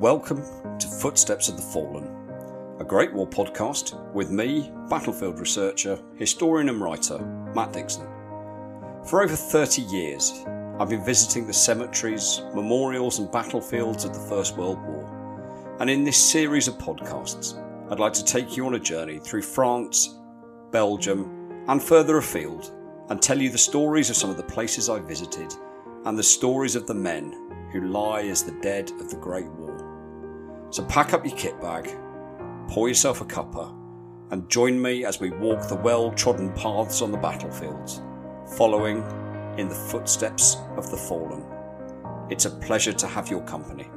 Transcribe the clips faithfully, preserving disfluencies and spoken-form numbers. Welcome to Footsteps of the Fallen, a Great War podcast with me, battlefield researcher, historian and writer, Matt Dixon. For over thirty years, I've been visiting the cemeteries, memorials and battlefields of the First World War, and in this series of podcasts, I'd like to take you on a journey through France, Belgium and further afield, and tell you the stories of some of the places I visited and the stories of the men who lie as the dead of the Great War. So pack up your kit bag, pour yourself a cuppa, and join me as we walk the well-trodden paths on the battlefields, following in the footsteps of the fallen. It's a pleasure to have your company.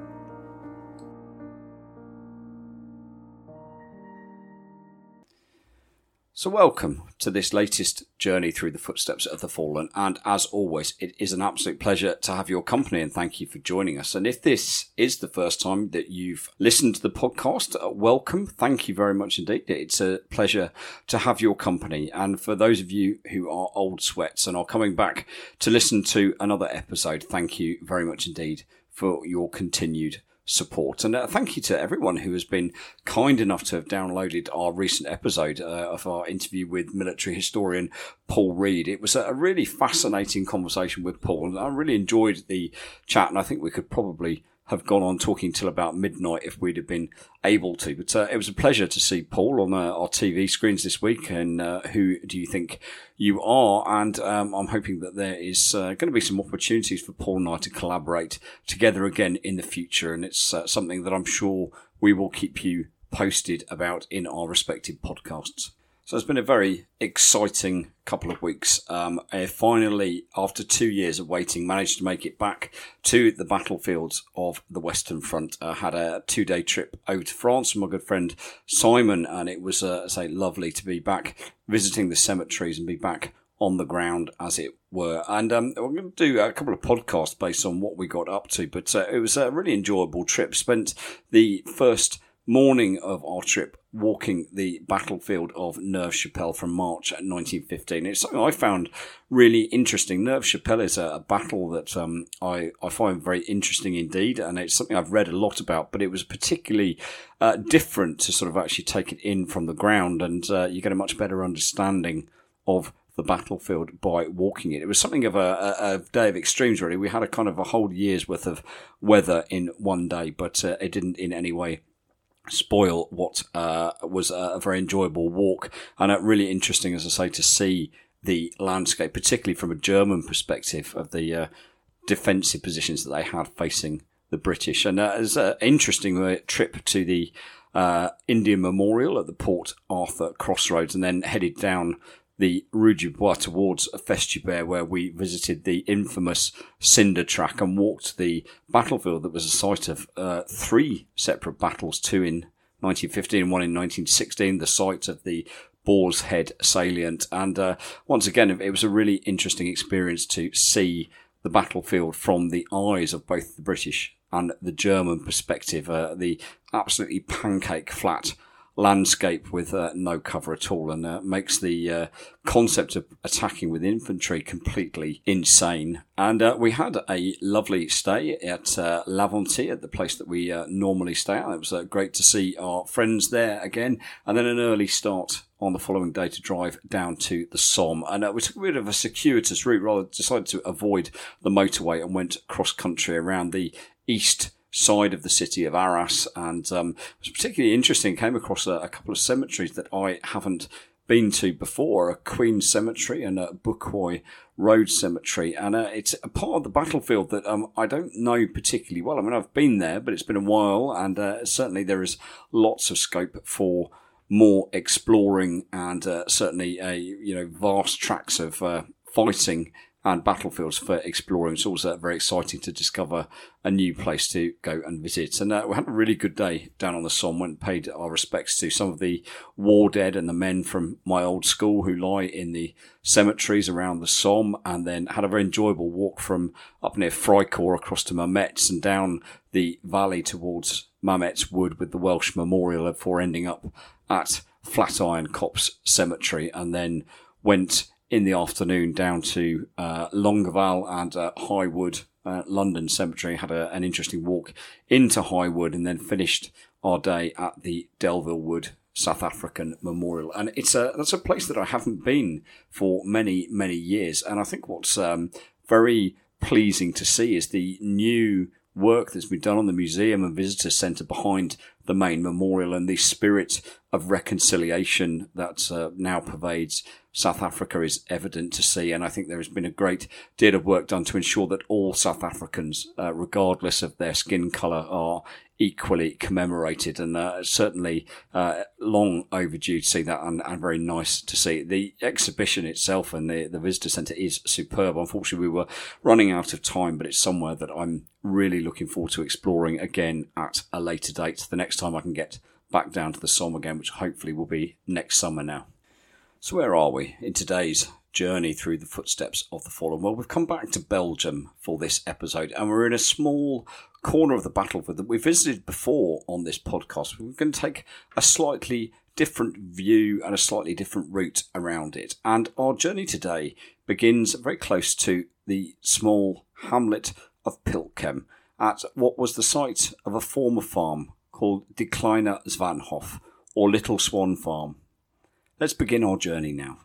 So welcome to this latest journey through the footsteps of the fallen, and as always it is an absolute pleasure to have your company and thank you for joining us. And if this is the first time that you've listened to the podcast, welcome, thank you very much indeed. It's a pleasure to have your company, and for those of you who are old sweats and are coming back to listen to another episode, thank you very much indeed for your continued support. And uh, thank you to everyone who has been kind enough to have downloaded our recent episode uh, of our interview with military historian Paul Reed. It was a really fascinating conversation with Paul, and I really enjoyed the chat, and I think we could probably have gone on talking till about midnight if we'd have been able to. But uh, it was a pleasure to see Paul on uh, our T V screens this week. And uh, who do you think you are? And um, I'm hoping that there is uh, going to be some opportunities for Paul and I to collaborate together again in the future. And it's uh, something that I'm sure we will keep you posted about in our respective podcasts. So it's been a very exciting couple of weeks. Um, I finally, after two years of waiting, managed to make it back to the battlefields of the Western Front. I had a two-day trip over to France from my good friend Simon, and it was uh, say lovely to be back visiting the cemeteries and be back on the ground, as it were. And um, we're going to do a couple of podcasts based on what we got up to, but uh, it was a really enjoyable trip. Spent the first morning of our trip walking the battlefield of Neuve Chapelle from March nineteen fifteen. It's something I found really interesting. Neuve Chapelle is a, a battle that um, I, I find very interesting indeed, and it's something I've read a lot about, but it was particularly uh, different to sort of actually take it in from the ground, and uh, you get a much better understanding of the battlefield by walking it. It was something of a, a, a day of extremes, really. We had a kind of a whole year's worth of weather in one day, but uh, it didn't in any way spoil what uh, was a very enjoyable walk, and uh, really interesting, as I say, to see the landscape, particularly from a German perspective, of the uh, defensive positions that they had facing the British. And uh, it was an interesting uh, trip to the uh, Indian Memorial at the Port Arthur Crossroads, and then headed down the Rue du Bois towards Festubert, where we visited the infamous cinder track and walked the battlefield that was the site of uh, three separate battles, two in nineteen fifteen, one in nineteen sixteen, the site of the Boar's Head Salient. And uh, once again, it was a really interesting experience to see the battlefield from the eyes of both the British and the German perspective, uh, the absolutely pancake flat landscape with uh, no cover at all, and uh, makes the uh, concept of attacking with infantry completely insane. And uh, we had a lovely stay at uh, La Ventie, at the place that we uh, normally stay at. It was uh, great to see our friends there again, and then an early start on the following day to drive down to the Somme. And uh, we took a bit of a circuitous route, rather decided to avoid the motorway and went cross-country around the east side of the city of Arras, and um, it was particularly interesting. Came across a, a couple of cemeteries that I haven't been to before, a Queen Cemetery and a Bukhoi Road Cemetery, and uh, it's a part of the battlefield that um, I don't know particularly well. I mean, I've been there, but it's been a while, and uh, certainly there is lots of scope for more exploring, and uh, certainly a you know vast tracts of uh, fighting and battlefields for exploring. It's also very exciting to discover a new place to go and visit. And uh, we had a really good day down on the Somme. Went and paid our respects to some of the war dead and the men from my old school who lie in the cemeteries around the Somme, and then had a very enjoyable walk from up near Freikorps across to Mametz and down the valley towards Mametz Wood with the Welsh Memorial before ending up at Flatiron Cops Cemetery, and then went in the afternoon down to uh, Longavale and uh, Highwood uh, London Cemetery. Had a, an interesting walk into Highwood and then finished our day at the Delville Wood South African Memorial, and it's a that's a place that I haven't been for many many years. And I think what's um, very pleasing to see is the new work that's been done on the museum and visitor centre behind the main memorial, and the spirit of reconciliation that uh, now pervades South Africa is evident to see. And I think there has been a great deal of work done to ensure that all South Africans, uh, regardless of their skin colour, are equally commemorated, and uh, certainly uh, long overdue to see that, and, and very nice to see. The exhibition itself and the, the visitor centre is superb. Unfortunately, we were running out of time, but it's somewhere that I'm really looking forward to exploring again at a later date, the next time I can get back down to the Somme again, which hopefully will be next summer now. So where are we in today's journey through the footsteps of the fallen? Well, we've come back to Belgium for this episode, and we're in a small corner of the battlefield that we visited before on this podcast. We're going to take a slightly different view and a slightly different route around it. And our journey today begins very close to the small hamlet of Piltkem at what was the site of a former farm called De Kleine Zwanhof, or Little Swan Farm. Let's begin our journey now.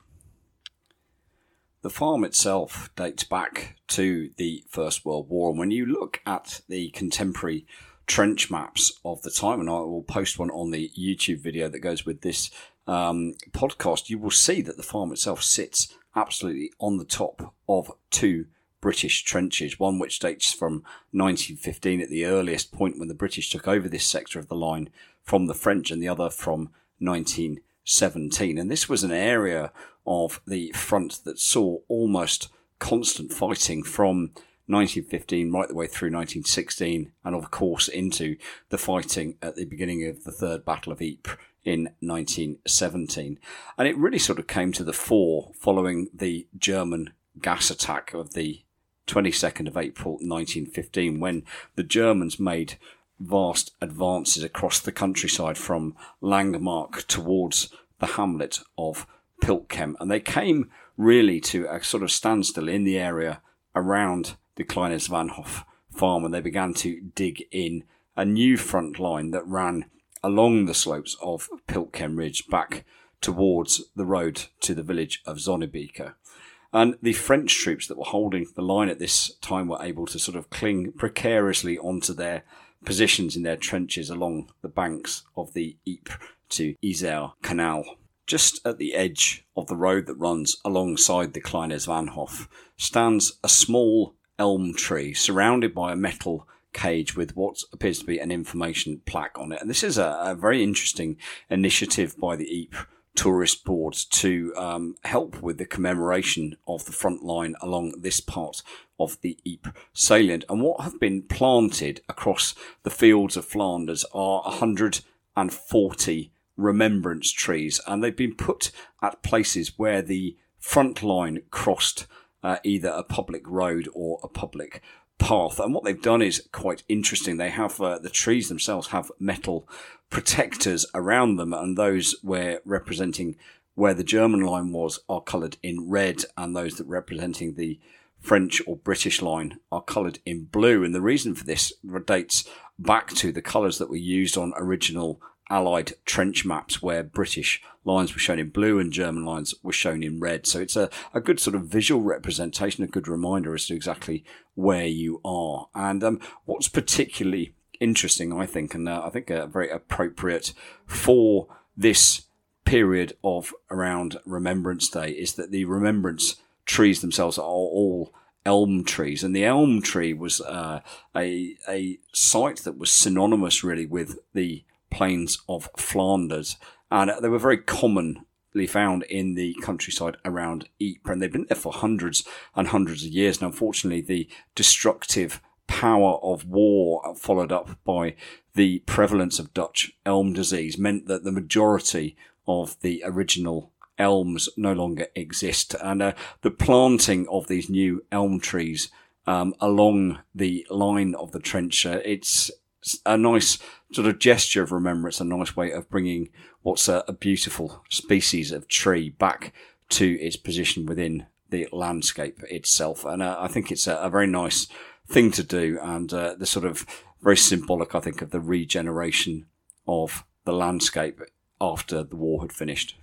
The farm itself dates back to the First World War, and when you look at the contemporary trench maps of the time, and I will post one on the YouTube video that goes with this um, podcast, you will see that the farm itself sits absolutely on the top of two British trenches, one which dates from nineteen fifteen at the earliest point when the British took over this sector of the line from the French, and the other from nineteen seventeen. And this was an area of the front that saw almost constant fighting from nineteen fifteen right the way through nineteen sixteen, and of course into the fighting at the beginning of the Third Battle of Ypres in nineteen seventeen. And it really sort of came to the fore following the German gas attack of the twenty-second of April nineteen fifteen, when the Germans made vast advances across the countryside from Langemarck towards the hamlet of Piltkem, and they came really to a sort of standstill in the area around the Kleine Zwanhof farm, and they began to dig in a new front line that ran along the slopes of Piltkem Ridge back towards the road to the village of Zonnebeke. And the French troops that were holding the line at this time were able to sort of cling precariously onto their positions in their trenches along the banks of the Ypres to Isère Canal. Just at the edge of the road that runs alongside the Kleine Zwanhof stands a small elm tree surrounded by a metal cage with what appears to be an information plaque on it. And this is a, a very interesting initiative by the Ypres Tourist Board to um, help with the commemoration of the front line along this part of the Ypres salient. And what have been planted across the fields of Flanders are one hundred forty remembrance trees, and they've been put at places where the front line crossed uh, either a public road or a public path. And what they've done is quite interesting. They have uh, the trees themselves have metal protectors around them, and those where representing where the German line was are coloured in red, and those that representing the French or British line are coloured in blue. And the reason for this dates back to the colours that were used on original Allied trench maps, where British lines were shown in blue and German lines were shown in red. So it's a, a good sort of visual representation, a good reminder as to exactly where you are. And um, what's particularly interesting, I think, and uh, I think uh, very appropriate for this period of around Remembrance Day, is that the remembrance trees themselves are all elm trees, and the elm tree was uh, a a site that was synonymous really with the plains of Flanders, and they were very commonly found in the countryside around Ypres, and they've been there for hundreds and hundreds of years. And unfortunately, the destructive power of war, followed up by the prevalence of Dutch elm disease, meant that the majority of the original elms no longer exist, and uh, the planting of these new elm trees um, along the line of the trench, uh, it's a nice sort of gesture of remembrance, a nice way of bringing what's a, a beautiful species of tree back to its position within the landscape itself. And uh, I think it's a, a very nice thing to do, and uh, the sort of very symbolic, I think, of the regeneration of the landscape after the war had finished.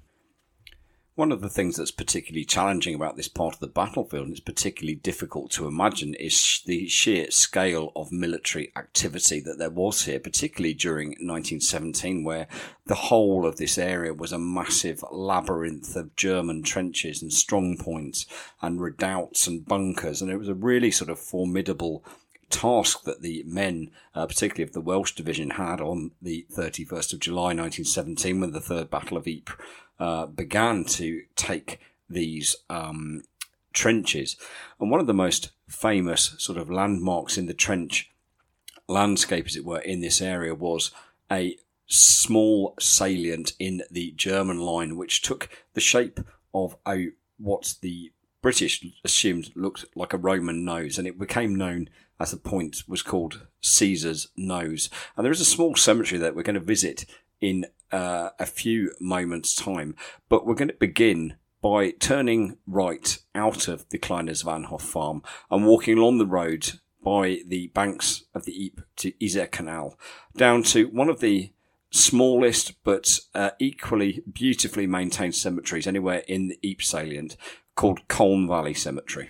One of the things that's particularly challenging about this part of the battlefield, and it's particularly difficult to imagine, is the sheer scale of military activity that there was here, particularly during nineteen seventeen, where the whole of this area was a massive labyrinth of German trenches and strong points and redoubts and bunkers. And it was a really sort of formidable task that the men, uh, particularly of the Welsh Division, had on the thirty-first of July nineteen seventeen, when the Third Battle of Ypres uh, began, to take these um, trenches. And one of the most famous sort of landmarks in the trench landscape, as it were, in this area was a small salient in the German line, which took the shape of a what the British assumed looked like a Roman nose, and it became known as the point was called Caesar's Nose. And there is a small cemetery that we're going to visit in uh, a few moments' time, but we're going to begin by turning right out of the Kleinersvanhof farm and walking along the road by the banks of the Ypres to Yser Canal, down to one of the smallest but uh, equally beautifully maintained cemeteries anywhere in the Ypres salient, called Colne Valley Cemetery.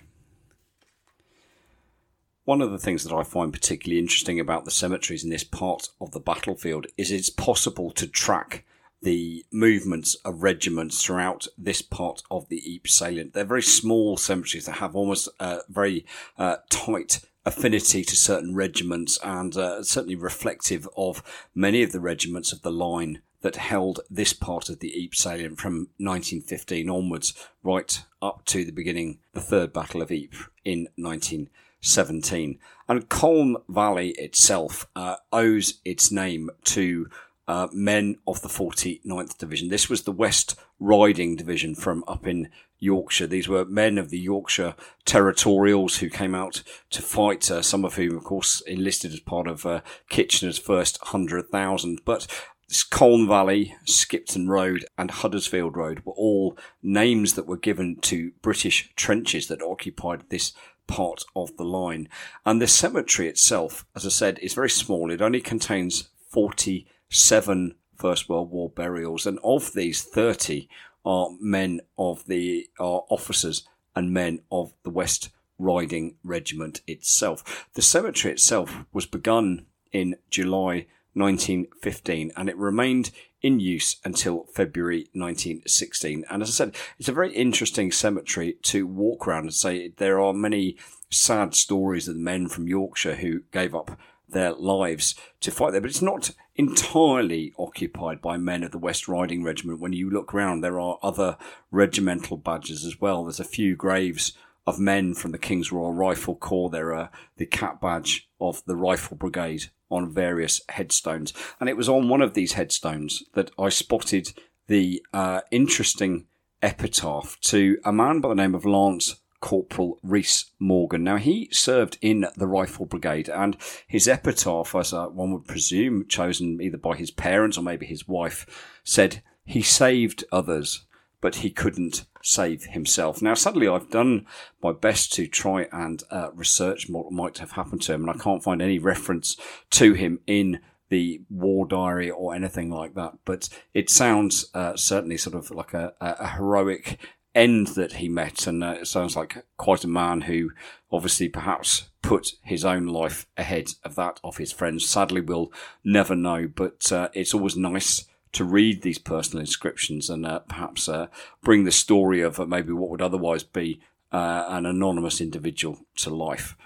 One of the things that I find particularly interesting about the cemeteries in this part of the battlefield is it's possible to track the movements of regiments throughout this part of the Ypres salient. They're very small cemeteries that have almost a very uh, tight affinity to certain regiments, and uh, certainly reflective of many of the regiments of the line that held this part of the Ypres salient from nineteen fifteen onwards, right up to the beginning, the Third Battle of Ypres in nineteen seventeen. And Colne Valley itself uh, owes its name to uh, men of the forty-ninth Division. This was the West Riding Division from up in Yorkshire. These were men of the Yorkshire Territorials who came out to fight, uh, some of whom, of course, enlisted as part of uh, Kitchener's first one hundred thousand. But Colne Valley, Skipton Road and Huddersfield Road were all names that were given to British trenches that occupied this part of the line. And the cemetery itself, as I said, is very small. It only contains forty-seven First World War burials, and of these, thirty are men of the are officers and men of the West Riding Regiment itself. The cemetery itself was begun in July nineteen fifteen, and it remained in use until February nineteen sixteen. And as I said, it's a very interesting cemetery to walk around and say there are many sad stories of the men from Yorkshire who gave up their lives to fight there, but it's not entirely occupied by men of the West Riding Regiment. When you look round, there are other regimental badges as well. There's a few graves of men from the King's Royal Rifle Corps. There are the cap badge of the Rifle Brigade on various headstones. And it was on one of these headstones that I spotted the uh, interesting epitaph to a man by the name of Lance Corporal Rhys Morgan. Now, he served in the Rifle Brigade, and his epitaph, as uh, one would presume, chosen either by his parents or maybe his wife, said, "He saved others, but he couldn't save himself." Now, sadly, I've done my best to try and uh, research what might have happened to him, and I can't find any reference to him in the war diary or anything like that. But it sounds uh, certainly sort of like a, a heroic end that he met, and uh, it sounds like quite a man who obviously perhaps put his own life ahead of that of his friends. Sadly, we'll never know, but uh, it's always nice to read these personal inscriptions and uh, perhaps uh, bring the story of uh, maybe what would otherwise be uh, an anonymous individual to life.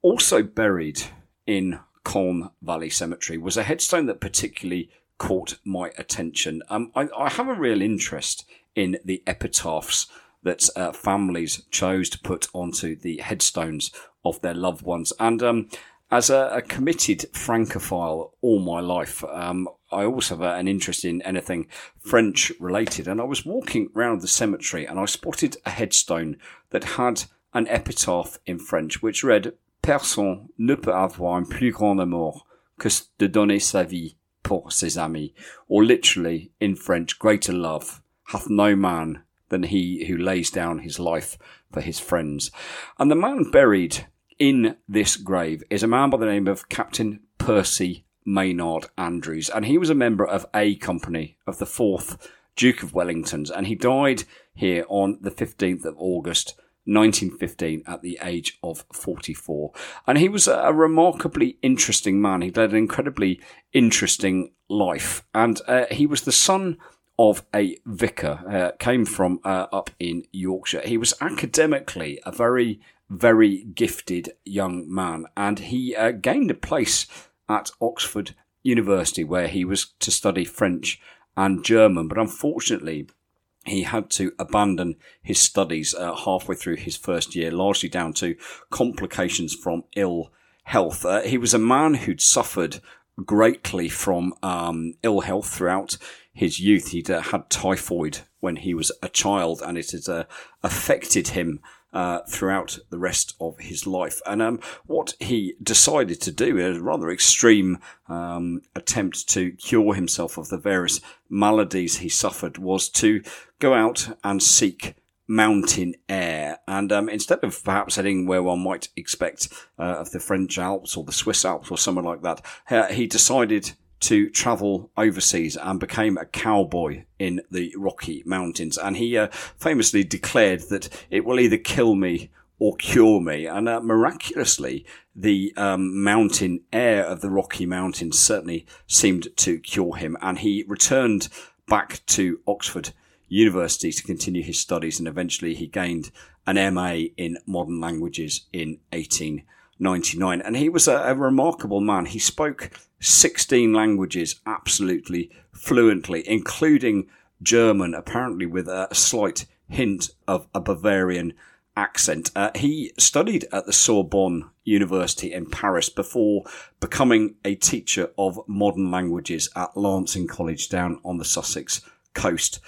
Also buried in Colne Valley Cemetery was a headstone that particularly caught my attention. Um, I, I have a real interest in the epitaphs that uh, families chose to put onto the headstones of their loved ones. And um, as a, a committed Francophile all my life, um, I always have an interest in anything French related, and I was walking round the cemetery and I spotted a headstone that had an epitaph in French which read, "Personne ne peut avoir un plus grand amour que de donner sa vie pour ses amis," or literally in French, "Greater love hath no man than he who lays down his life for his friends. And the man buried in this grave is a man by the name of Captain Percy Maynard Andrews, and he was a member of A Company of the fourth Duke of Wellington's, and he died here on the fifteenth of August nineteen fifteen at the age of forty-four. And he was a remarkably interesting man. He led an incredibly interesting life, and uh, he was the son of a vicar, uh, came from uh, up in Yorkshire. He was academically a very, very gifted young man, and he uh, gained a place at Oxford University where he was to study French and German, but unfortunately he had to abandon his studies uh, halfway through his first year, largely down to complications from ill health. Uh, he was a man who'd suffered greatly from um, ill health throughout his youth. He'd uh, had typhoid when he was a child, and it had uh, affected him uh, throughout the rest of his life. And um, what he decided to do, a rather extreme um, attempt to cure himself of the various maladies he suffered, was to go out and seek mountain air. And um, instead of perhaps heading where one might expect uh, of the French Alps or the Swiss Alps or somewhere like that, uh, he decided to travel overseas and became a cowboy in the Rocky Mountains. And he uh, famously declared that it will either kill me or cure me. And uh, miraculously, the um, mountain air of the Rocky Mountains certainly seemed to cure him. And he returned back to Oxford University to continue his studies, and eventually he gained an M A in modern languages in eighteen ninety-nine. And he was a, a remarkable man. He spoke sixteen languages absolutely fluently, including German, apparently with a slight hint of a Bavarian accent. Uh, he studied at the Sorbonne University in Paris before becoming a teacher of modern languages at Lancing College down on the Sussex coast.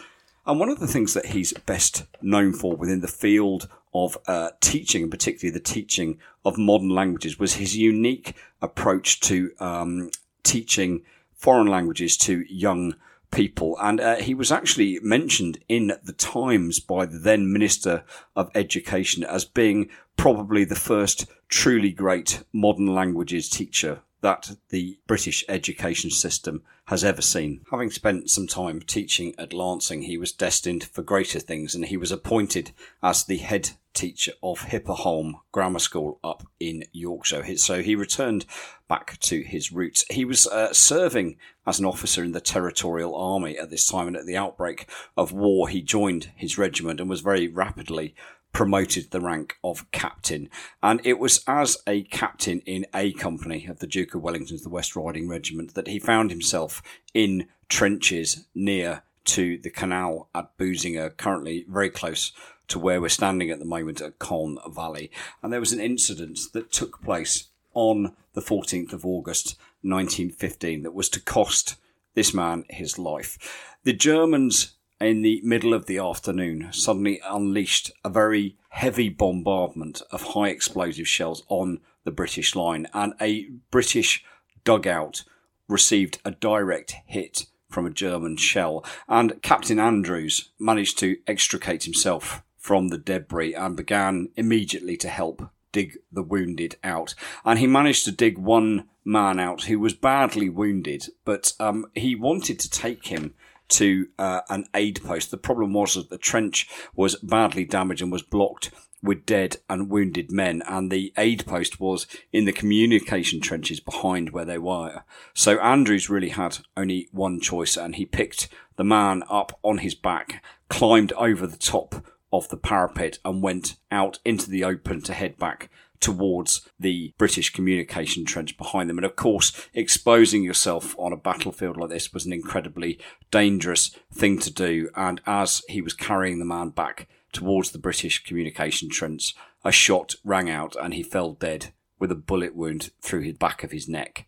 And one of the things that he's best known for within the field of uh, teaching, and particularly the teaching of modern languages, was his unique approach to um, teaching foreign languages to young people. And uh, he was actually mentioned in the Times by the then Minister of Education as being probably the first truly great modern languages teacher that the British education system has ever seen. Having spent some time teaching at Lancing, he was destined for greater things, and he was appointed as the head teacher of Hipperholm Grammar School up in Yorkshire. So he returned back to his roots. He was uh, serving as an officer in the Territorial Army at this time, and at the outbreak of war, he joined his regiment and was very rapidly promoted the rank of captain. And it was as a captain in A Company of the Duke of Wellington's, the West Riding Regiment, that he found himself in trenches near to the canal at Boezinge, currently very close to where we're standing at the moment at Colne Valley. And there was an incident that took place on the fourteenth of August nineteen fifteen that was to cost this man his life. The Germans, in the middle of the afternoon, suddenly unleashed a very heavy bombardment of high explosive shells on the British line, and a British dugout received a direct hit from a German shell, and Captain Andrews managed to extricate himself from the debris and began immediately to help dig the wounded out. And he managed to dig one man out who was badly wounded, but um, he wanted to take him to uh, an aid post. The problem was that the trench was badly damaged and was blocked with dead and wounded men, and the aid post was in the communication trenches behind where they were. So Andrews really had only one choice, and he picked the man up on his back, climbed over the top of the parapet and went out into the open to head back towards the British communication trench behind them. And of course, exposing yourself on a battlefield like this was an incredibly dangerous thing to do. And as he was carrying the man back towards the British communication trench, a shot rang out and he fell dead with a bullet wound through the back of his neck.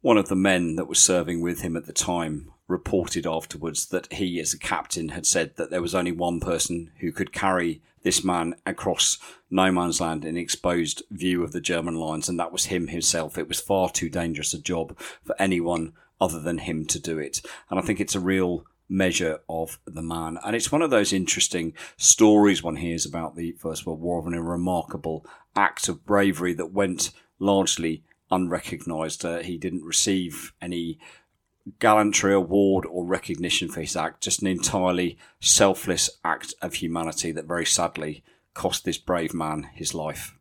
One of the men that was serving with him at the time reported afterwards that he, as a captain, had said that there was only one person who could carry this man across no man's land in exposed view of the German lines, and that was him himself. It was far too dangerous a job for anyone other than him to do it. And I think it's a real measure of the man. And it's one of those interesting stories one hears about the First World War, of a remarkable act of bravery that went largely unrecognised. Uh, he didn't receive any gallantry award or recognition for his act, just an entirely selfless act of humanity that very sadly cost this brave man his life.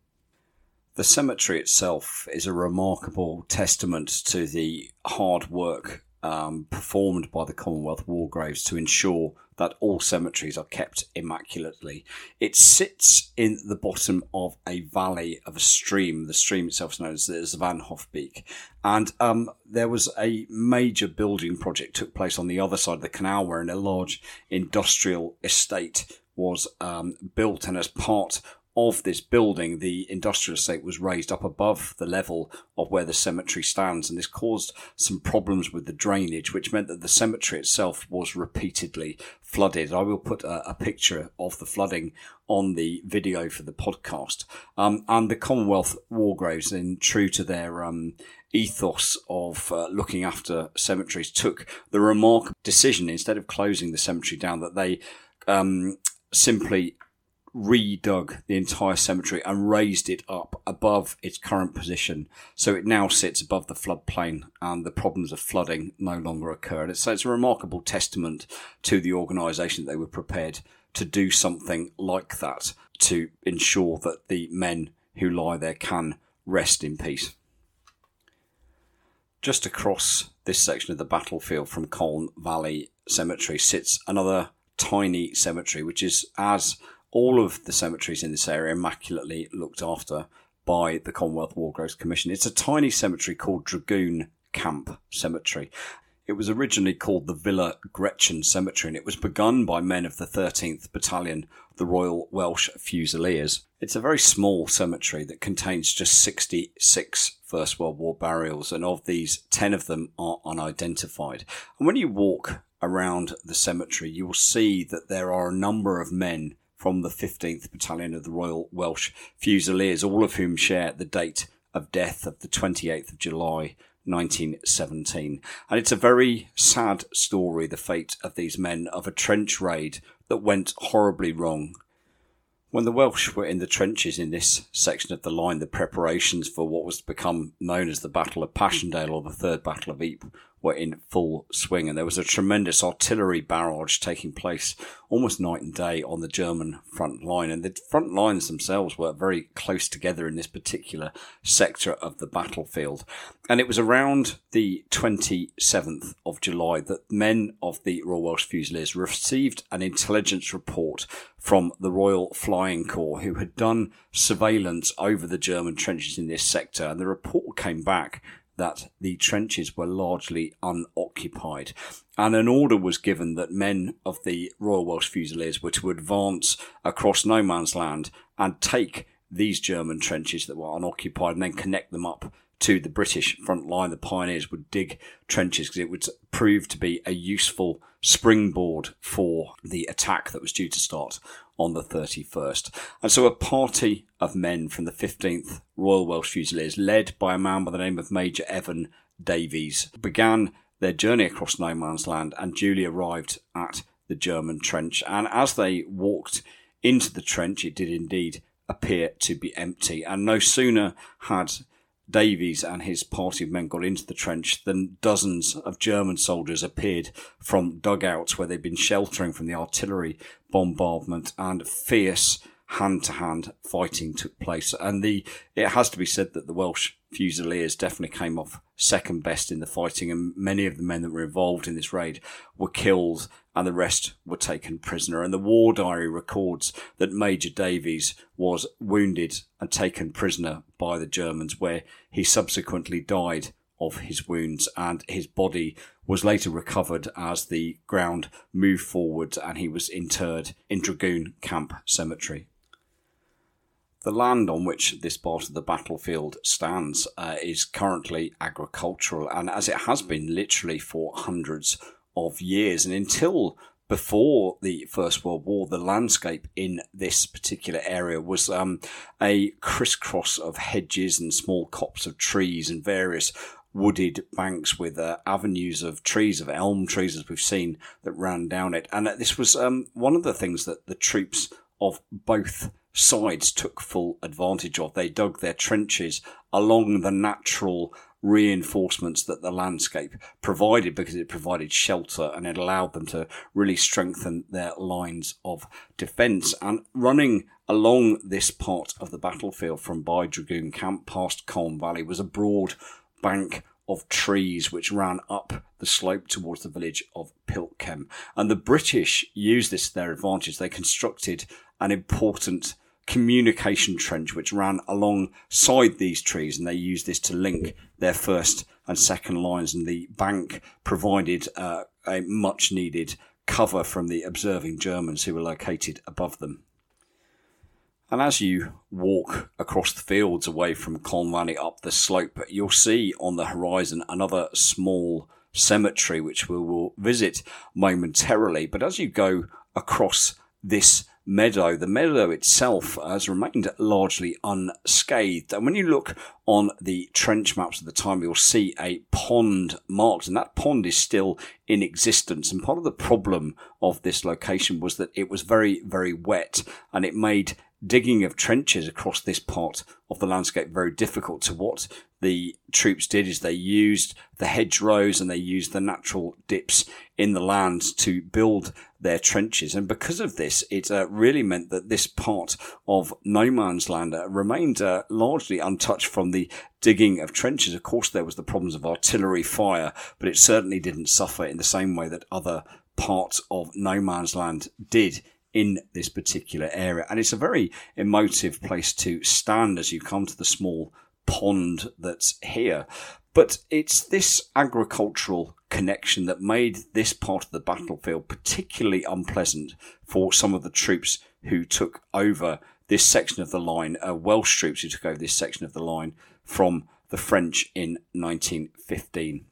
The cemetery itself is a remarkable testament to the hard work um, performed by the Commonwealth War Graves to ensure that all cemeteries are kept immaculately. It sits in the bottom of a valley of a stream. The stream itself is known as the Van Hofbeek. And um, there was a major building project took place on the other side of the canal, where in a large industrial estate was um, built, and as part of this building, the industrial estate was raised up above the level of where the cemetery stands, and this caused some problems with the drainage, which meant that the cemetery itself was repeatedly flooded. I will put a, a picture of the flooding on the video for the podcast. Um, and the Commonwealth War Graves, in true to their um, ethos of uh, looking after cemeteries, took the remarkable decision, instead of closing the cemetery down, that they um, simply redug the entire cemetery and raised it up above its current position, so it now sits above the floodplain and the problems of flooding no longer occur. So it's a remarkable testament to the organisation that they were prepared to do something like that to ensure that the men who lie there can rest in peace. Just across this section of the battlefield from Colne Valley Cemetery sits another tiny cemetery, which is, as all of the cemeteries in this area, immaculately looked after by the Commonwealth War Graves Commission. It's a tiny cemetery called Dragoon Camp Cemetery. It was originally called the Villa Gretchen Cemetery, and it was begun by men of the thirteenth Battalion, the Royal Welsh Fusiliers. It's a very small cemetery that contains just sixty-six First World War burials, and of these, ten of them are unidentified. And when you walk around the cemetery, you will see that there are a number of men from the fifteenth Battalion of the Royal Welsh Fusiliers, all of whom share the date of death of the twenty-eighth of July nineteen seventeen. And it's a very sad story, the fate of these men, of a trench raid that went horribly wrong. When the Welsh were in the trenches in this section of the line, the preparations for what was to become known as the Battle of Passchendaele or the Third Battle of Ypres were in full swing, and there was a tremendous artillery barrage taking place almost night and day on the German front line, and the front lines themselves were very close together in this particular sector of the battlefield. And it was around the twenty-seventh of July that men of the Royal Welsh Fusiliers received an intelligence report from the Royal Flying Corps, who had done surveillance over the German trenches in this sector, and the report came back that the trenches were largely unoccupied, and an order was given that men of the Royal Welsh Fusiliers were to advance across no man's land and take these German trenches that were unoccupied and then connect them up to the British front line. The pioneers would dig trenches because it would prove to be a useful springboard for the attack that was due to start on the thirty-first. And so a party of men from the fifteenth Royal Welsh Fusiliers, led by a man by the name of Major Evan Davies, began their journey across no man's land and duly arrived at the German trench. And as they walked into the trench, it did indeed appear to be empty. And no sooner had Davies and his party of men got into the trench then dozens of German soldiers appeared from dugouts where they'd been sheltering from the artillery bombardment, and fierce hand-to-hand fighting took place. And the it has to be said that the Welsh Fusiliers definitely came off second best in the fighting, and many of the men that were involved in this raid were killed and the rest were taken prisoner. And the War Diary records that Major Davies was wounded and taken prisoner by the Germans, where he subsequently died of his wounds, and his body was later recovered as the ground moved forward, and he was interred in Dragoon Camp Cemetery. The land on which this part of the battlefield stands uh, is currently agricultural, and as it has been literally for hundreds of years, and until before the First World War, the landscape in this particular area was um, a crisscross of hedges and small copses of trees and various wooded banks with uh, avenues of trees, of elm trees, as we've seen, that ran down it. And this was um, one of the things that the troops of both sides took full advantage of. They dug their trenches along the natural reinforcements that the landscape provided, because it provided shelter and it allowed them to really strengthen their lines of defence. And running along this part of the battlefield from by Dragoon Camp past Colne Valley was a broad bank of trees which ran up the slope towards the village of Piltchem. And the British used this to their advantage. They constructed an important communication trench which ran alongside these trees, and they used this to link their first and second lines, and the bank provided uh, a much needed cover from the observing Germans who were located above them. And as you walk across the fields away from Colne Valley up the slope, you'll see on the horizon another small cemetery which we will visit momentarily. But as you go across this meadow, the meadow itself has remained largely unscathed. And when you look on the trench maps of the time, you'll see a pond marked, and that pond is still in existence. And part of the problem of this location was that it was very, very wet, and it made digging of trenches across this part of the landscape very difficult. So what the troops did is they used the hedgerows and they used the natural dips in the land to build their trenches. And because of this, it uh, really meant that this part of no man's land uh, remained uh, largely untouched from the digging of trenches. Of course, there was the problems of artillery fire, but it certainly didn't suffer in the same way that other parts of no man's land did in this particular area. And it's a very emotive place to stand as you come to the small pond that's here. But it's this agricultural connection that made this part of the battlefield particularly unpleasant for some of the troops who took over this section of the line, uh, Welsh troops who took over this section of the line from the French in nineteen fifteen.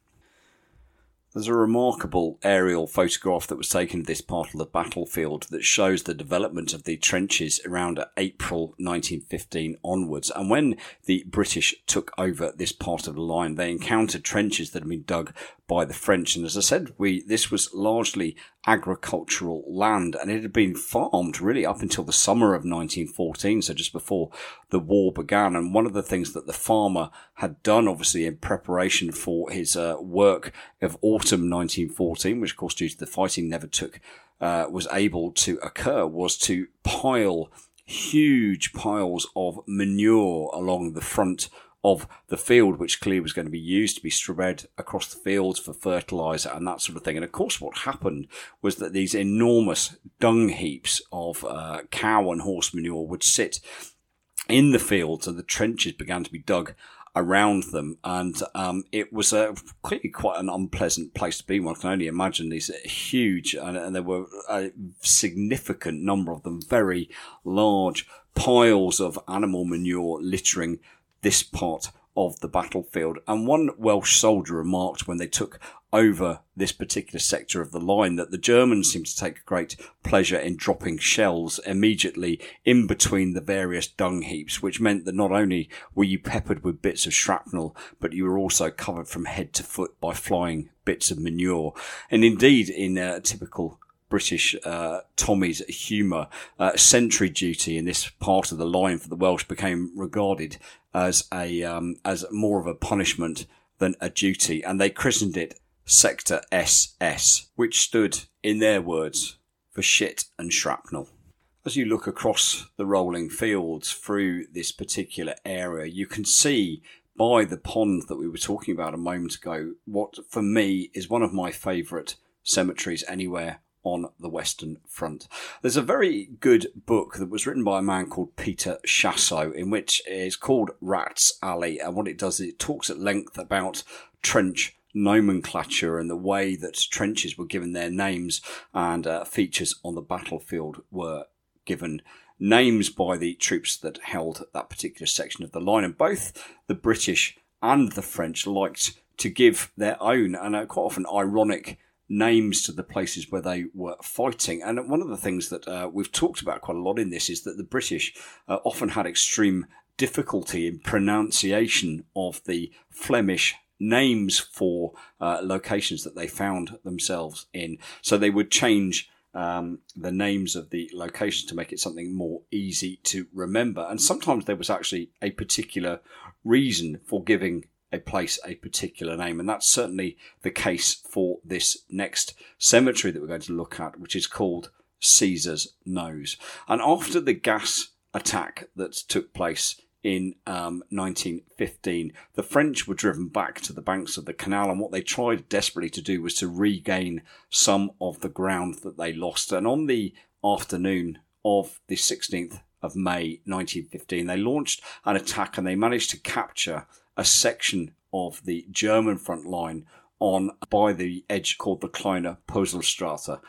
There's a remarkable aerial photograph that was taken of this part of the battlefield that shows the development of the trenches around April nineteen fifteen onwards. And when the British took over this part of the line, they encountered trenches that had been dug by the French. And as I said, we this was largely agricultural land, and it had been farmed really up until the summer of nineteen fourteen, so just before the war began. And one of the things that the farmer had done, obviously in preparation for his uh, work of autumn nineteen fourteen, which of course due to the fighting never took uh, was able to occur, was to pile huge piles of manure along the front of the field, which clearly was going to be used to be spread across the fields for fertiliser and that sort of thing. And of course what happened was that these enormous dung heaps of uh, cow and horse manure would sit in the fields, and the trenches began to be dug around them. And um, it was uh, clearly quite an unpleasant place to be. One can only imagine these huge, and, and there were a significant number of them, very large piles of animal manure littering this part of the battlefield. And one Welsh soldier remarked when they took over this particular sector of the line that the Germans seemed to take great pleasure in dropping shells immediately in between the various dung heaps, which meant that not only were you peppered with bits of shrapnel, but you were also covered from head to foot by flying bits of manure. And indeed, in a typical British uh, Tommy's humour, uh, sentry duty in this part of the line for the Welsh became regarded as a um, as more of a punishment than a duty, and they christened it Sector S S, which stood, in their words, for shit and shrapnel. As you look across the rolling fields through this particular area, you can see by the pond that we were talking about a moment ago what, for me, is one of my favourite cemeteries anywhere on the Western Front. There's a very good book that was written by a man called Peter Chasseau, in which is called Rat's Alley, and what it does is it talks at length about trench nomenclature and the way that trenches were given their names, and uh, features on the battlefield were given names by the troops that held that particular section of the line. And both the British and the French liked to give their own, and uh, quite often ironic, names to the places where they were fighting. And one of the things that uh, we've talked about quite a lot in this is that the British uh, often had extreme difficulty in pronunciation of the Flemish names for uh, locations that they found themselves in. So they would change um, the names of the locations to make it something more easy to remember. And sometimes there was actually a particular reason for giving a place a particular name, and that's certainly the case for this next cemetery that we're going to look at, which is called Caesar's Nose. And after the gas attack that took place in um, nineteen fifteen, the French were driven back to the banks of the canal, and what they tried desperately to do was to regain some of the ground that they lost. And on the afternoon of the sixteenth of May nineteen fifteen, they launched an attack, and they managed to capture a section of the German front line on by the edge called the Kleine Poselstraße.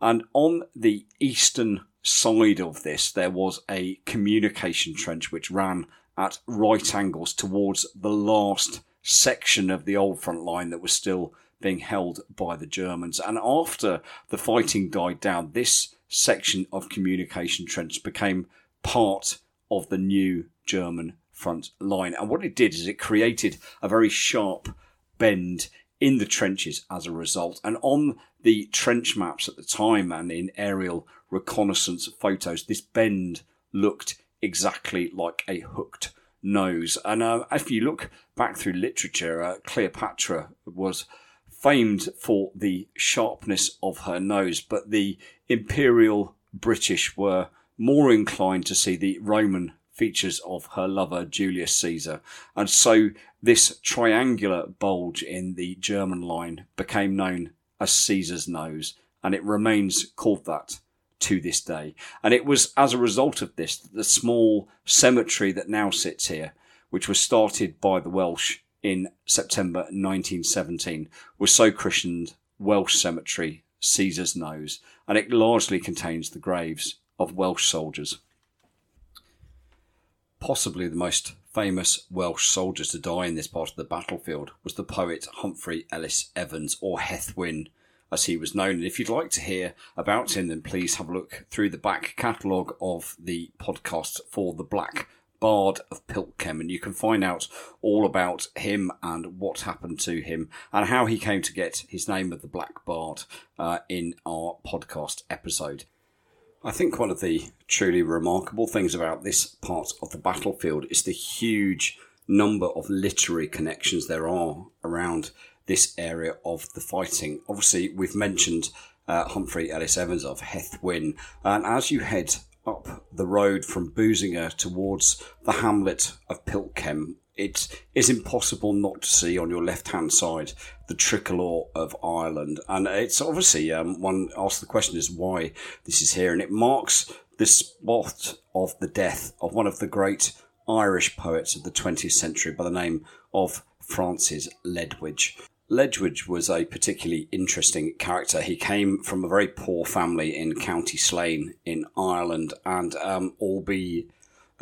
And on the eastern side of this, there was a communication trench which ran at right angles towards the last section of the old front line that was still being held by the Germans. And after the fighting died down, this section of communication trench became part of the new German front line. And what it did is it created a very sharp bend in the trenches as a result. And on the trench maps at the time and in aerial reconnaissance photos, this bend looked exactly like a hooked nose. And uh, if you look back through literature, uh, Cleopatra was famed for the sharpness of her nose, but the imperial British were more inclined to see the Roman features of her lover Julius Caesar. And so this triangular bulge in the German line became known as Caesar's Nose, and it remains called that to this day. And it was as a result of this that the small cemetery that now sits here, which was started by the Welsh in September nineteen seventeen, was so christened Welsh Cemetery Caesar's Nose, and it largely contains the graves of Welsh soldiers. Possibly the most famous Welsh soldier to die in this part of the battlefield was the poet Humphrey Ellis Evans, or Hedd Wyn, as he was known. And if you'd like to hear about him, then please have a look through the back catalogue of the podcast for the Black Bard of Piltchem, and you can find out all about him and what happened to him and how he came to get his name of the Black Bard uh, in our podcast episode. I think one of the truly remarkable things about this part of the battlefield is the huge number of literary connections there are around this area of the fighting. Obviously, we've mentioned uh, Humphrey Ellis Evans of Hedd Wyn, and as you head up the road from Boezinge towards the hamlet of Piltchem, it is impossible not to see on your left-hand side the tricolour of Ireland. And it's obviously, um, one asks the question is why this is here. And it marks the spot of the death of one of the great Irish poets of the twentieth century by the name of Francis Ledwidge. Ledwidge was a particularly interesting character. He came from a very poor family in County Slane in Ireland, and um, albeit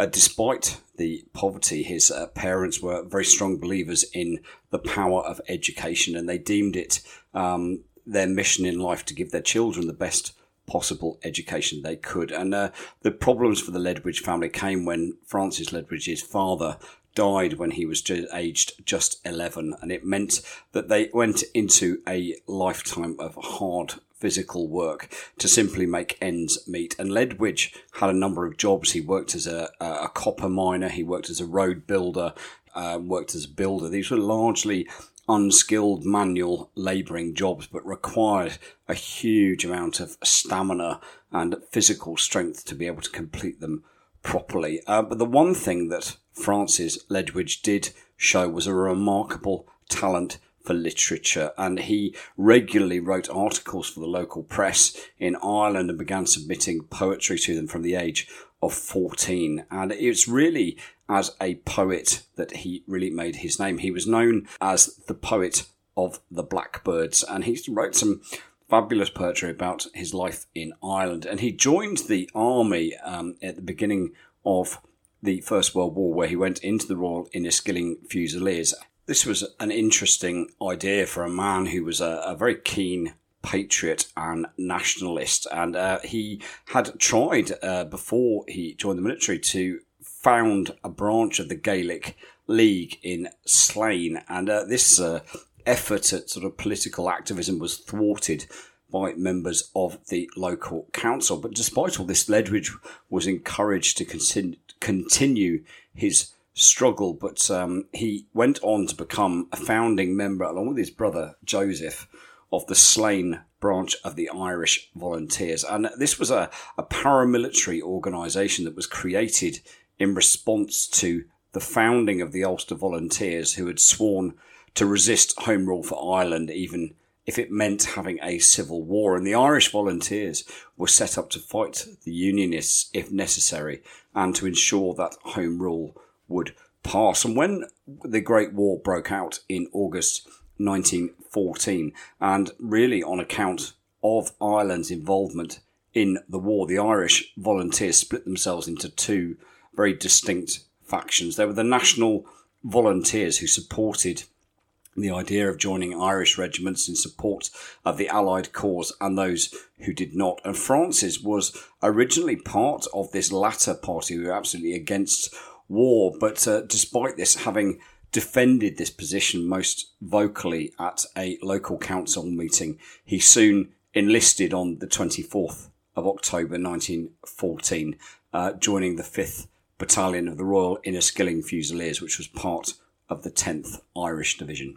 Uh, despite the poverty, his uh, parents were very strong believers in the power of education, and they deemed it um, their mission in life to give their children the best possible education they could. And uh, the problems for the Ledwidge family came when Francis Ledwidge's father died when he was ju- aged just eleven, and it meant that they went into a lifetime of hard physical work to simply make ends meet. And Ledwidge had a number of jobs. He worked as a, a copper miner, he worked as a road builder, uh, worked as a builder. These were largely unskilled manual labouring jobs, but required a huge amount of stamina and physical strength to be able to complete them properly. Uh, but the one thing that Francis Ledwidge did show was a remarkable talent for literature, and he regularly wrote articles for the local press in Ireland and began submitting poetry to them from the age of fourteen. And it's really as a poet that he really made his name. He was known as the poet of the blackbirds, and he wrote some fabulous poetry about his life in Ireland. And he joined the army um, at the beginning of the First World War, where he went into the Royal Inniskilling Fusiliers. This was an interesting idea for a man who was a, a very keen patriot and nationalist. And uh, he had tried uh, before he joined the military to found a branch of the Gaelic League in Slane, and uh, this uh, effort at sort of political activism was thwarted by members of the local council. But despite all this, Ledwidge was encouraged to con- continue his struggle, but um, he went on to become a founding member, along with his brother Joseph, of the Slane branch of the Irish Volunteers. And this was a, a paramilitary organisation that was created in response to the founding of the Ulster Volunteers, who had sworn to resist Home Rule for Ireland, even if it meant having a civil war. And the Irish Volunteers were set up to fight the Unionists if necessary, and to ensure that Home Rule would pass. And when the Great War broke out in August nineteen fourteen, and really on account of Ireland's involvement in the war, the Irish Volunteers split themselves into two very distinct factions. There were the National Volunteers, who supported the idea of joining Irish regiments in support of the Allied cause, and those who did not. And Francis was originally part of this latter party, who were absolutely against war, but uh, despite this, having defended this position most vocally at a local council meeting, he soon enlisted on the twenty-fourth of October nineteen fourteen, uh, joining the fifth Battalion of the Royal Inniskilling Fusiliers, which was part of the tenth Irish Division.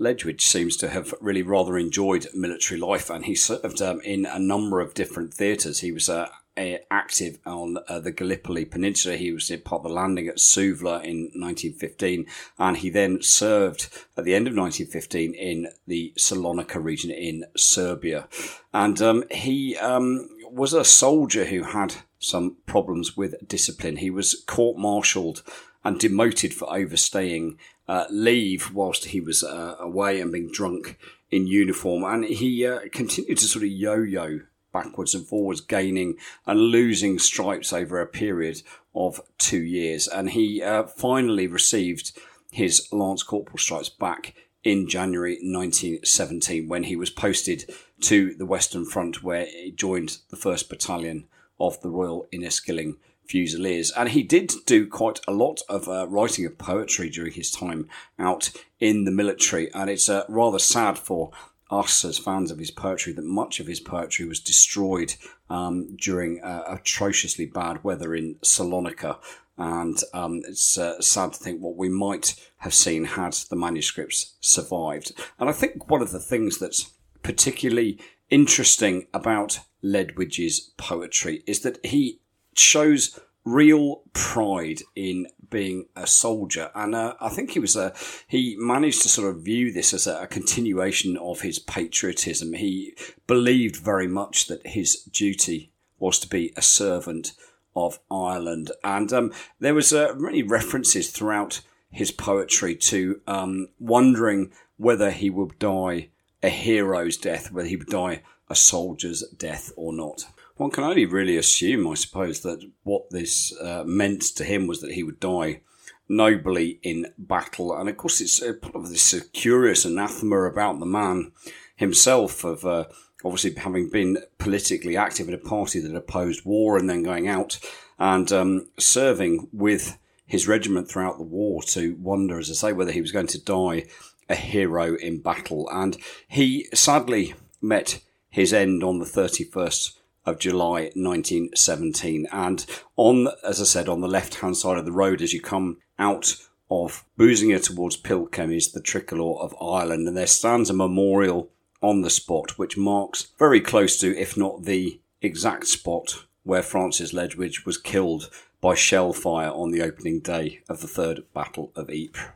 Ledwidge seems to have really rather enjoyed military life, and he served um, in a number of different theatres. He was uh, active on uh, the Gallipoli Peninsula. He was part of the landing at Suvla in nineteen fifteen, and he then served at the end of nineteen fifteen in the Salonica region in Serbia. And um, he um, was a soldier who had some problems with discipline. He was court-martialed and demoted for overstaying uh, leave whilst he was uh, away and being drunk in uniform. And he uh, continued to sort of yo-yo backwards and forwards, gaining and losing stripes over a period of two years. And he uh, finally received his Lance Corporal stripes back in January nineteen seventeen, when he was posted to the Western Front, where he joined the first Battalion of the Royal Inniskilling Fusiliers. And he did do quite a lot of uh, writing of poetry during his time out in the military, and it's uh, rather sad for us as fans of his poetry that much of his poetry was destroyed um, during uh, atrociously bad weather in Salonica, and um, it's uh, sad to think what we might have seen had the manuscripts survived. And I think one of the things that's particularly interesting about Ledwidge's poetry is that he shows real pride in being a soldier, and uh, I think he was a, he managed to sort of view this as a, a continuation of his patriotism. He believed very much that his duty was to be a servant of Ireland, and um, there was uh, many references throughout his poetry to um, wondering whether he would die a hero's death, whether he would die a soldier's death or not. One can only really assume, I suppose, that what this uh, meant to him was that he would die nobly in battle. And of course, it's part of this uh, curious anathema about the man himself of uh, obviously having been politically active in a party that opposed war, and then going out and um, serving with his regiment throughout the war, to wonder, as I say, whether he was going to die a hero in battle. And he sadly met his end on the thirty-first of July nineteen seventeen, and on, as I said, on the left-hand side of the road as you come out of Boezinge towards Pilkem is the Tricolour of Ireland, and there stands a memorial on the spot which marks very close to, if not the exact spot, where Francis Ledwidge was killed by shell fire on the opening day of the Third Battle of Ypres.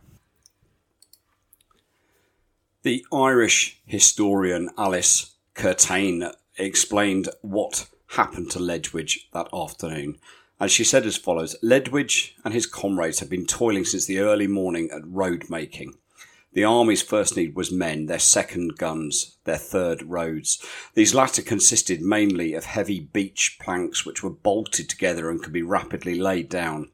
The Irish historian Alice Curtain explained what happened to Ledwidge that afternoon, and she said as follows: Ledwidge and his comrades had been toiling since the early morning at road making. The army's first need was men, their second guns, their third roads. These latter consisted mainly of heavy beech planks which were bolted together and could be rapidly laid down.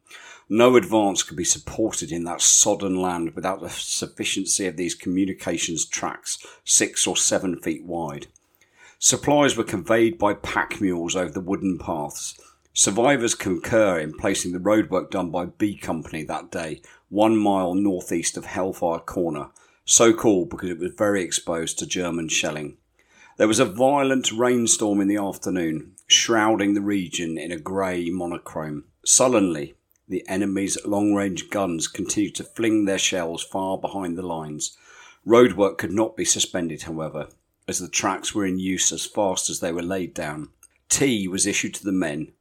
No advance could be supported in that sodden land without the sufficiency of these communications tracks, six or seven feet wide. Supplies were conveyed by pack mules over the wooden paths. Survivors concur in placing the roadwork done by B Company that day one mile northeast of Hellfire Corner, so called because it was very exposed to German shelling. There was a violent rainstorm in the afternoon, shrouding the region in a grey monochrome. Sullenly, the enemy's long-range guns continued to fling their shells far behind the lines. Roadwork could not be suspended, however, as the tracks were in use as fast as they were laid down. Tea was issued to the men,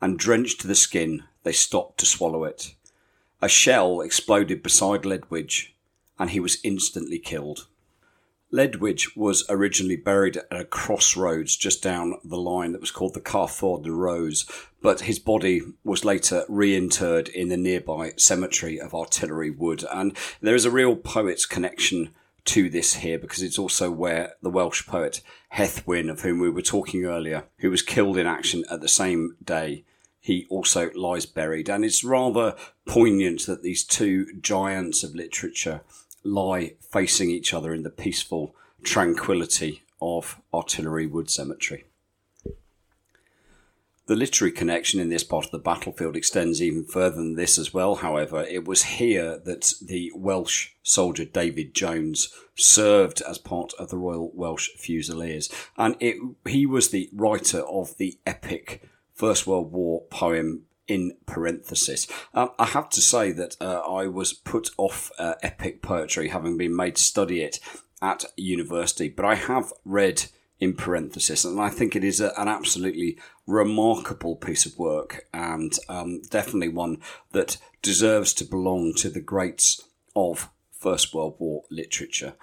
and drenched to the skin, they stopped to swallow it. A shell exploded beside Ledwidge, and he was instantly killed. Ledwidge was originally buried at a crossroads just down the line that was called the Carrefour de Rose, but his body was later reinterred in the nearby cemetery of Artillery Wood. And there is a real poet's connection to this here, because it's also where the Welsh poet Hedd Wyn, of whom we were talking earlier, who was killed in action at the same day, he also lies buried. And it's rather poignant that these two giants of literature lie facing each other in the peaceful tranquility of Artillery Wood Cemetery. The literary connection in this part of the battlefield extends even further than this as well, however. It was here that the Welsh soldier David Jones served as part of the Royal Welsh Fusiliers, and it, he was the writer of the epic First World War poem In Parenthesis. Um, I have to say that uh, I was put off uh, epic poetry, having been made study it at university, but I have read In Parenthesis, and I think it is a, an absolutely remarkable piece of work, and um, definitely one that deserves to belong to the greats of First World War literature.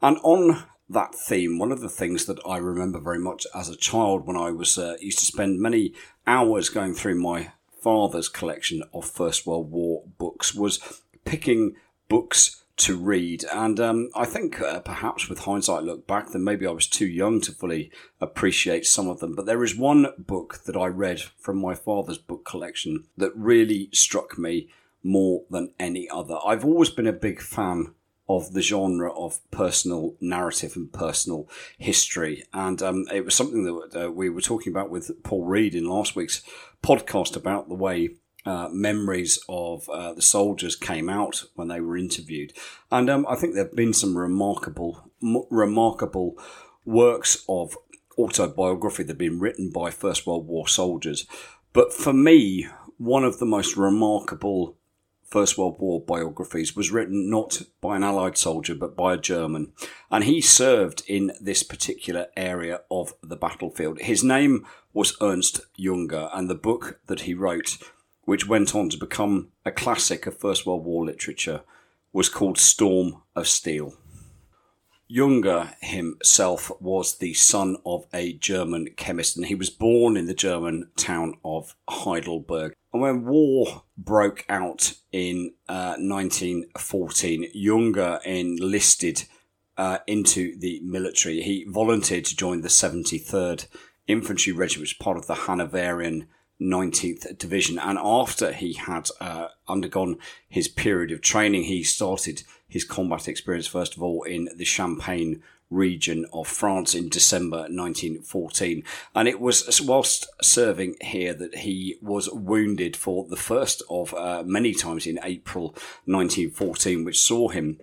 And on that theme, one of the things that I remember very much as a child, when I was uh, used to spend many hours going through my father's collection of First World War books, was picking books to read. And um, I think uh, perhaps with hindsight look back, then maybe I was too young to fully appreciate some of them. But there is one book that I read from my father's book collection that really struck me more than any other. I've always been a big fan of the genre of personal narrative and personal history. And um, it was something that uh, we were talking about with Paul Reed in last week's podcast about the way uh, memories of uh, the soldiers came out when they were interviewed. And um, I think there have been some remarkable, m- remarkable works of autobiography that have been written by First World War soldiers. But for me, one of the most remarkable First World War biographies was written not by an Allied soldier, but by a German. And he served in this particular area of the battlefield. His name was Ernst Junger, and the book that he wrote, which went on to become a classic of First World War literature, was called Storm of Steel. Junger himself was the son of a German chemist, and he was born in the German town of Heidelberg. And when war broke out in uh, nineteen fourteen, Junger enlisted uh, into the military. He volunteered to join the seventy-third Infantry Regiment, which was part of the Hanoverian nineteenth Division. And after he had uh, undergone his period of training, he started his combat experience, first of all, in the Champagne region of France in December nineteen fourteen. And it was whilst serving here that he was wounded for the first of uh, many times in April nineteen fourteen, which saw him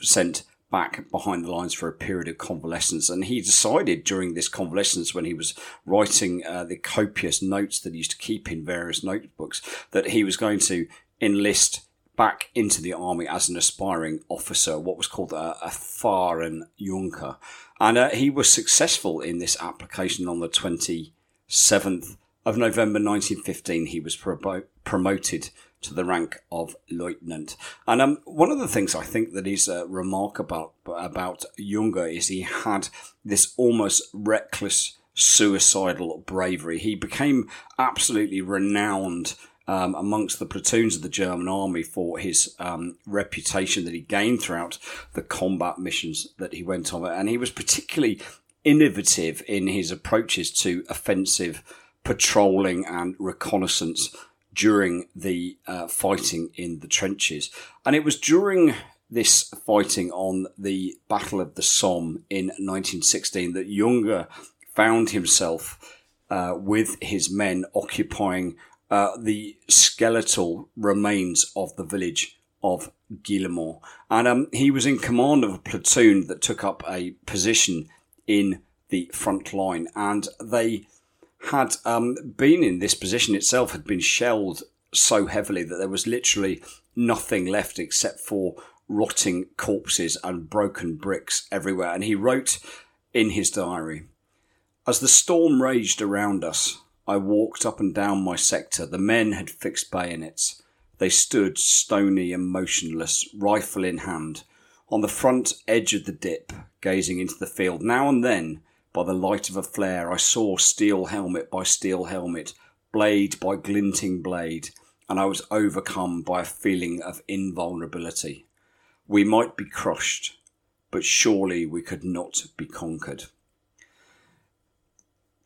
sent back behind the lines for a period of convalescence. And he decided during this convalescence, when he was writing uh, the copious notes that he used to keep in various notebooks, that he was going to enlist back into the army as an aspiring officer, what was called a, a Fahren Junker. And uh, he was successful in this application. On the twenty-seventh of November nineteen fifteen, he was pro- promoted to the rank of lieutenant. And um, one of the things I think that is uh, remarkable about, about Junger is he had this almost reckless, suicidal bravery. He became absolutely renowned Um, amongst the platoons of the German army for his um, reputation that he gained throughout the combat missions that he went on. And he was particularly innovative in his approaches to offensive patrolling and reconnaissance during the uh, fighting in the trenches. And it was during this fighting on the Battle of the Somme in nineteen sixteen that Junger found himself uh, with his men occupying uh, the skeletal remains of the village of Guillemont. And um, he was in command of a platoon that took up a position in the front line, and they had um, been in this position itself, had been shelled so heavily that there was literally nothing left except for rotting corpses and broken bricks everywhere. And he wrote in his diary, "As the storm raged around us, I walked up and down my sector. The men had fixed bayonets. They stood stony and motionless, rifle in hand, on the front edge of the dip, gazing into the field. Now and then, by the light of a flare, I saw steel helmet by steel helmet, blade by glinting blade, and I was overcome by a feeling of invulnerability. We might be crushed, but surely we could not be conquered."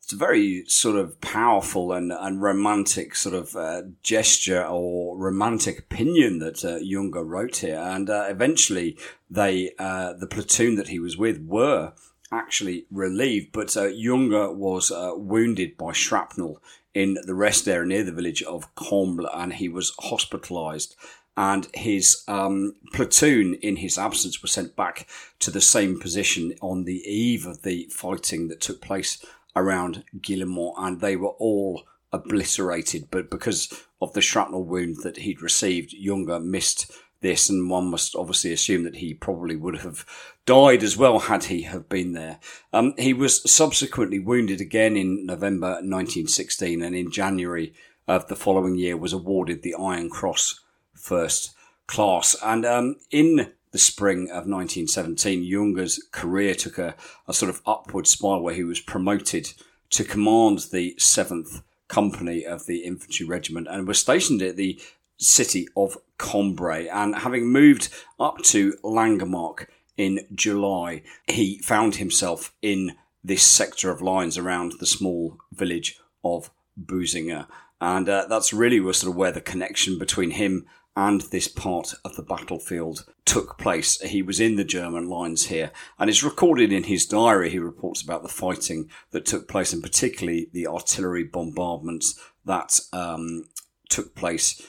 It's a very sort of powerful and, and romantic sort of uh, gesture or romantic opinion that uh, Junger wrote here. And uh, eventually they, uh, the platoon that he was with were actually relieved, but uh, Junger was uh, wounded by shrapnel in the rest area near the village of Comble, and he was hospitalised. And his um, platoon, in his absence, was sent back to the same position on the eve of the fighting that took place around Guillemont, and they were all obliterated. But because of the shrapnel wound that he'd received, Junger missed this, and one must obviously assume that he probably would have died as well had he have been there. Um, he was subsequently wounded again in November nineteen sixteen, and in January of the following year was awarded the Iron Cross First Class. And um, in the spring of nineteen seventeen, Junger's career took a, a sort of upward spiral where he was promoted to command the seventh Company of the Infantry Regiment and was stationed at the city of Combray, and having moved up to Langemarck in July, he found himself in this sector of lines around the small village of Boezinge, and uh, that's really was sort of where the connection between him and this part of the battlefield took place. He was in the German lines here, and it's recorded in his diary. He reports about the fighting that took place, and particularly the artillery bombardments that um, took place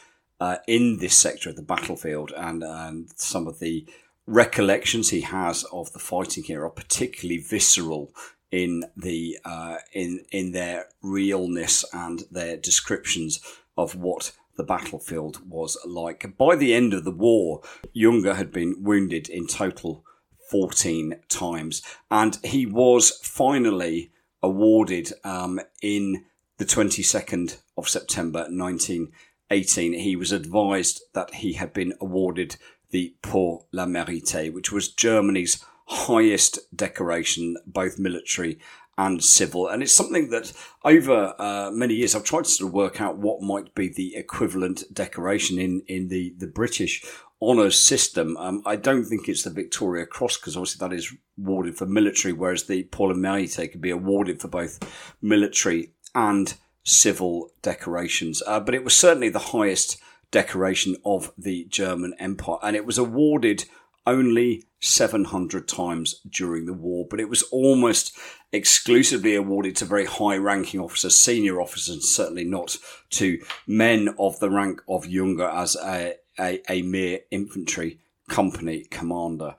Uh, in this sector of the battlefield, and, and some of the recollections he has of the fighting here are particularly visceral in the uh, in in their realness and their descriptions of what the battlefield was like. By the end of the war, Junger had been wounded in total fourteen times, and he was finally awarded um, in the twenty-second of September nineteen eighteen. He was advised that he had been awarded the Pour la Mérite, which was Germany's highest decoration, both military and civil. And it's something that over uh, many years I've tried to sort of work out what might be the equivalent decoration in, in the, the British honours system. Um, I don't think it's the Victoria Cross, because obviously that is awarded for military, whereas the Pour la Mérite could be awarded for both military and civil decorations, uh, but it was certainly the highest decoration of the German Empire, and it was awarded only seven hundred times during the war, but it was almost exclusively awarded to very high-ranking officers, senior officers, and certainly not to men of the rank of Junger as a, a, a mere infantry company commander.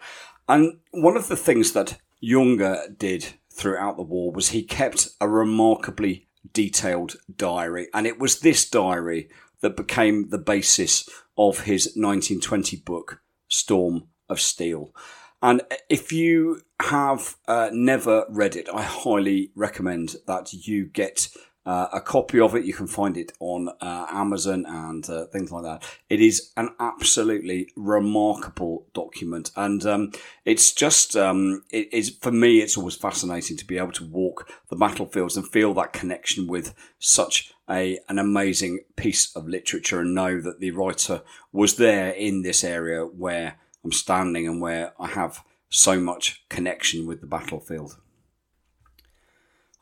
And one of the things that Junger did throughout the war was he kept a remarkably detailed diary, and it was this diary that became the basis of his nineteen twenty book Storm of Steel. And if you have uh, never read it, I highly recommend that you get uh, a copy of it. You can find it on uh, Amazon and uh, things like that. It is an absolutely remarkable document, and um, it's just um, it is, for me, it's always fascinating to be able to walk the battlefields and feel that connection with such a an amazing piece of literature, and know that the writer was there in this area where I'm standing and where I have so much connection with the battlefield.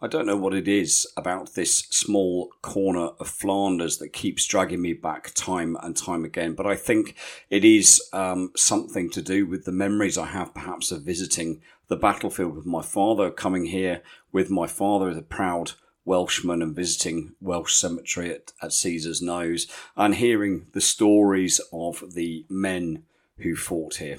I don't know what it is about this small corner of Flanders that keeps dragging me back time and time again, but I think it is um, something to do with the memories I have perhaps of visiting the battlefield with my father, coming here with my father as a proud Welshmen and visiting Welsh Cemetery at, at Caesar's Nose and hearing the stories of the men who fought here.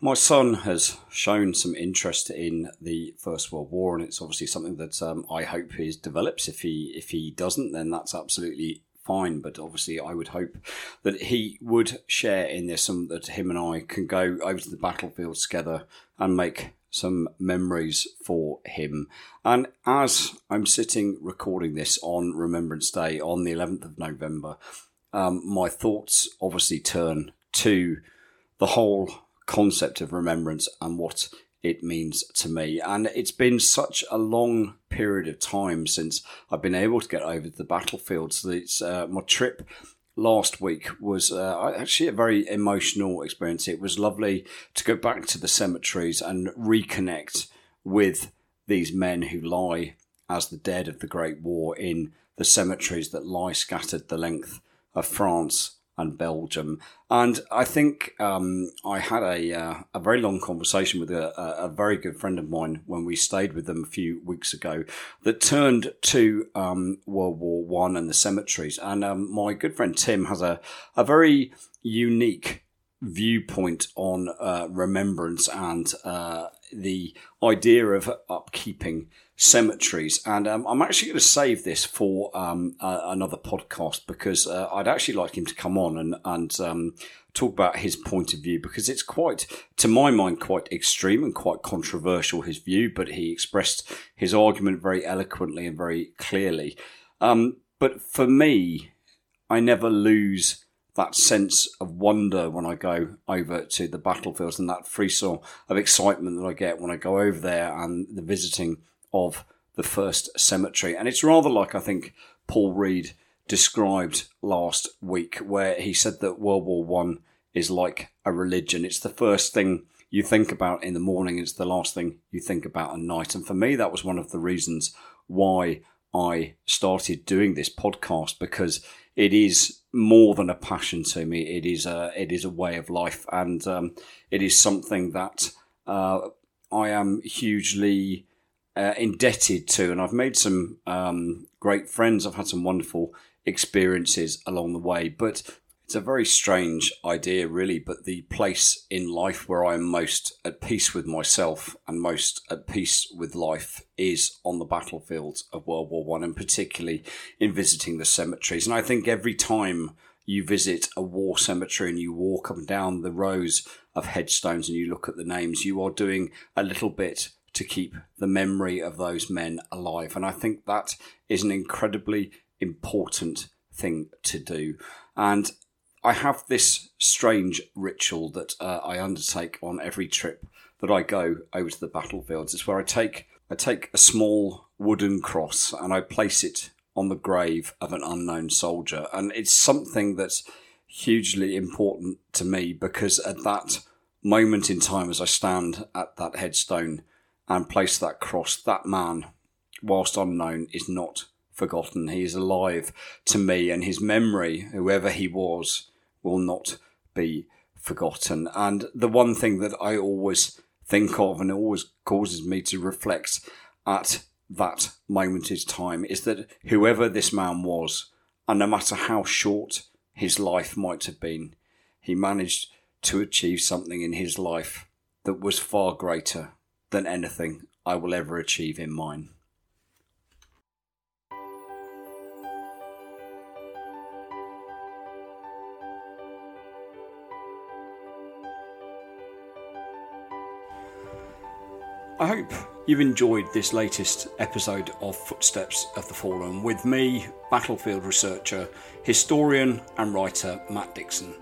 My son has shown some interest in the First World War, and it's obviously something that um, I hope he develops. If he if he doesn't, then that's absolutely fine, but obviously I would hope that he would share in this and that him and I can go over to the battlefield together and make some memories for him. And as I'm sitting recording this on Remembrance Day on the eleventh of November, um, my thoughts obviously turn to the whole concept of remembrance and what it means to me. And it's been such a long period of time since I've been able to get over to the battlefield. So it's uh, my trip last week was uh, actually a very emotional experience. It was lovely to go back to the cemeteries and reconnect with these men who lie as the dead of the Great War in the cemeteries that lie scattered the length of France and Belgium. And I think um, I had a uh, a very long conversation with a, a very good friend of mine when we stayed with them a few weeks ago that turned to um, World War One and the cemeteries. And um, my good friend Tim has a, a very unique viewpoint on uh, remembrance and uh, the idea of upkeeping cemeteries. And um, I'm actually going to save this for um, uh, another podcast, because uh, I'd actually like him to come on and, and um, talk about his point of view, because it's quite, to my mind, quite extreme and quite controversial, his view, but he expressed his argument very eloquently and very clearly. Um, but for me, I never lose that sense of wonder when I go over to the battlefields, and that frisson of excitement that I get when I go over there and the visiting of the first cemetery. And it's rather like, I think, Paul Reed described last week, where he said that World War One is like a religion. It's the first thing you think about in the morning. It's the last thing you think about at night. And for me, that was one of the reasons why I started doing this podcast, because it is more than a passion to me. It is a, it is a way of life, and um, it is something that uh, I am hugely uh, indebted to. And I've made some um, great friends. I've had some wonderful experiences along the way. But it's a very strange idea, really. But the place in life where I am most at peace with myself and most at peace with life is on the battlefields of World War One, and particularly in visiting the cemeteries. And I think every time you visit a war cemetery and you walk up and down the rows of headstones and you look at the names, you are doing a little bit to keep the memory of those men alive. And I think that is an incredibly important thing to do. And I have this strange ritual that uh, I undertake on every trip that I go over to the battlefields. It's where I take I take a small wooden cross and I place it on the grave of an unknown soldier. And it's something that's hugely important to me, because at that moment in time, as I stand at that headstone and place that cross, that man, whilst unknown, is not forgotten. He is alive to me, and his memory, whoever he was, will not be forgotten. And the one thing that I always think of, and it always causes me to reflect at that moment in time, is that whoever this man was, and no matter how short his life might have been, he managed to achieve something in his life that was far greater than anything I will ever achieve in mine. I hope you've enjoyed this latest episode of Footsteps of the Fallen with me, battlefield researcher, historian and writer Matt Dixon.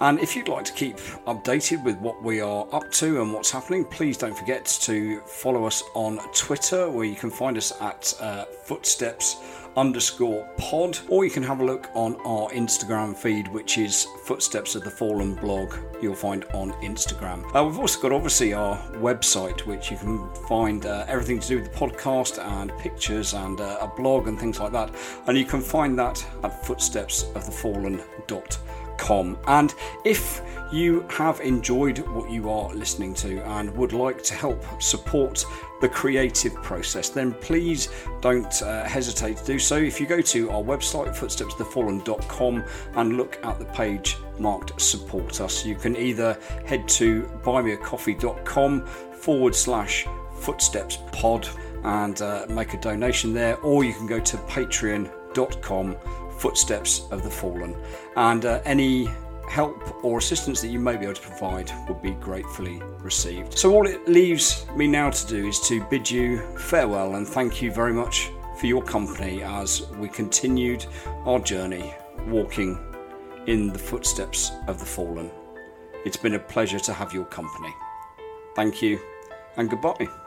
And if you'd like to keep updated with what we are up to and what's happening, please don't forget to follow us on Twitter, where you can find us at uh, footsteps underscore pod, or you can have a look on our Instagram feed, which is Footsteps of the Fallen blog. You'll find on Instagram. Uh, we've also got obviously our website, which you can find uh, everything to do with the podcast and pictures and uh, a blog and things like that, and you can find that at footsteps of the fallen dot com. And if you have enjoyed what you are listening to and would like to help support the creative process, then please don't uh, hesitate to do so. If you go to our website, footsteps of the fallen dot com, and look at the page marked Support Us, you can either head to buymeacoffee.com forward slash footsteps pod and uh, make a donation there, or you can go to patreon dot com Footsteps of the Fallen, and uh, any help or assistance that you may be able to provide would be gratefully received. So all it leaves me now to do is to bid you farewell and thank you very much for your company as we continued our journey walking in the footsteps of the fallen. It's been a pleasure to have your company. Thank you and goodbye.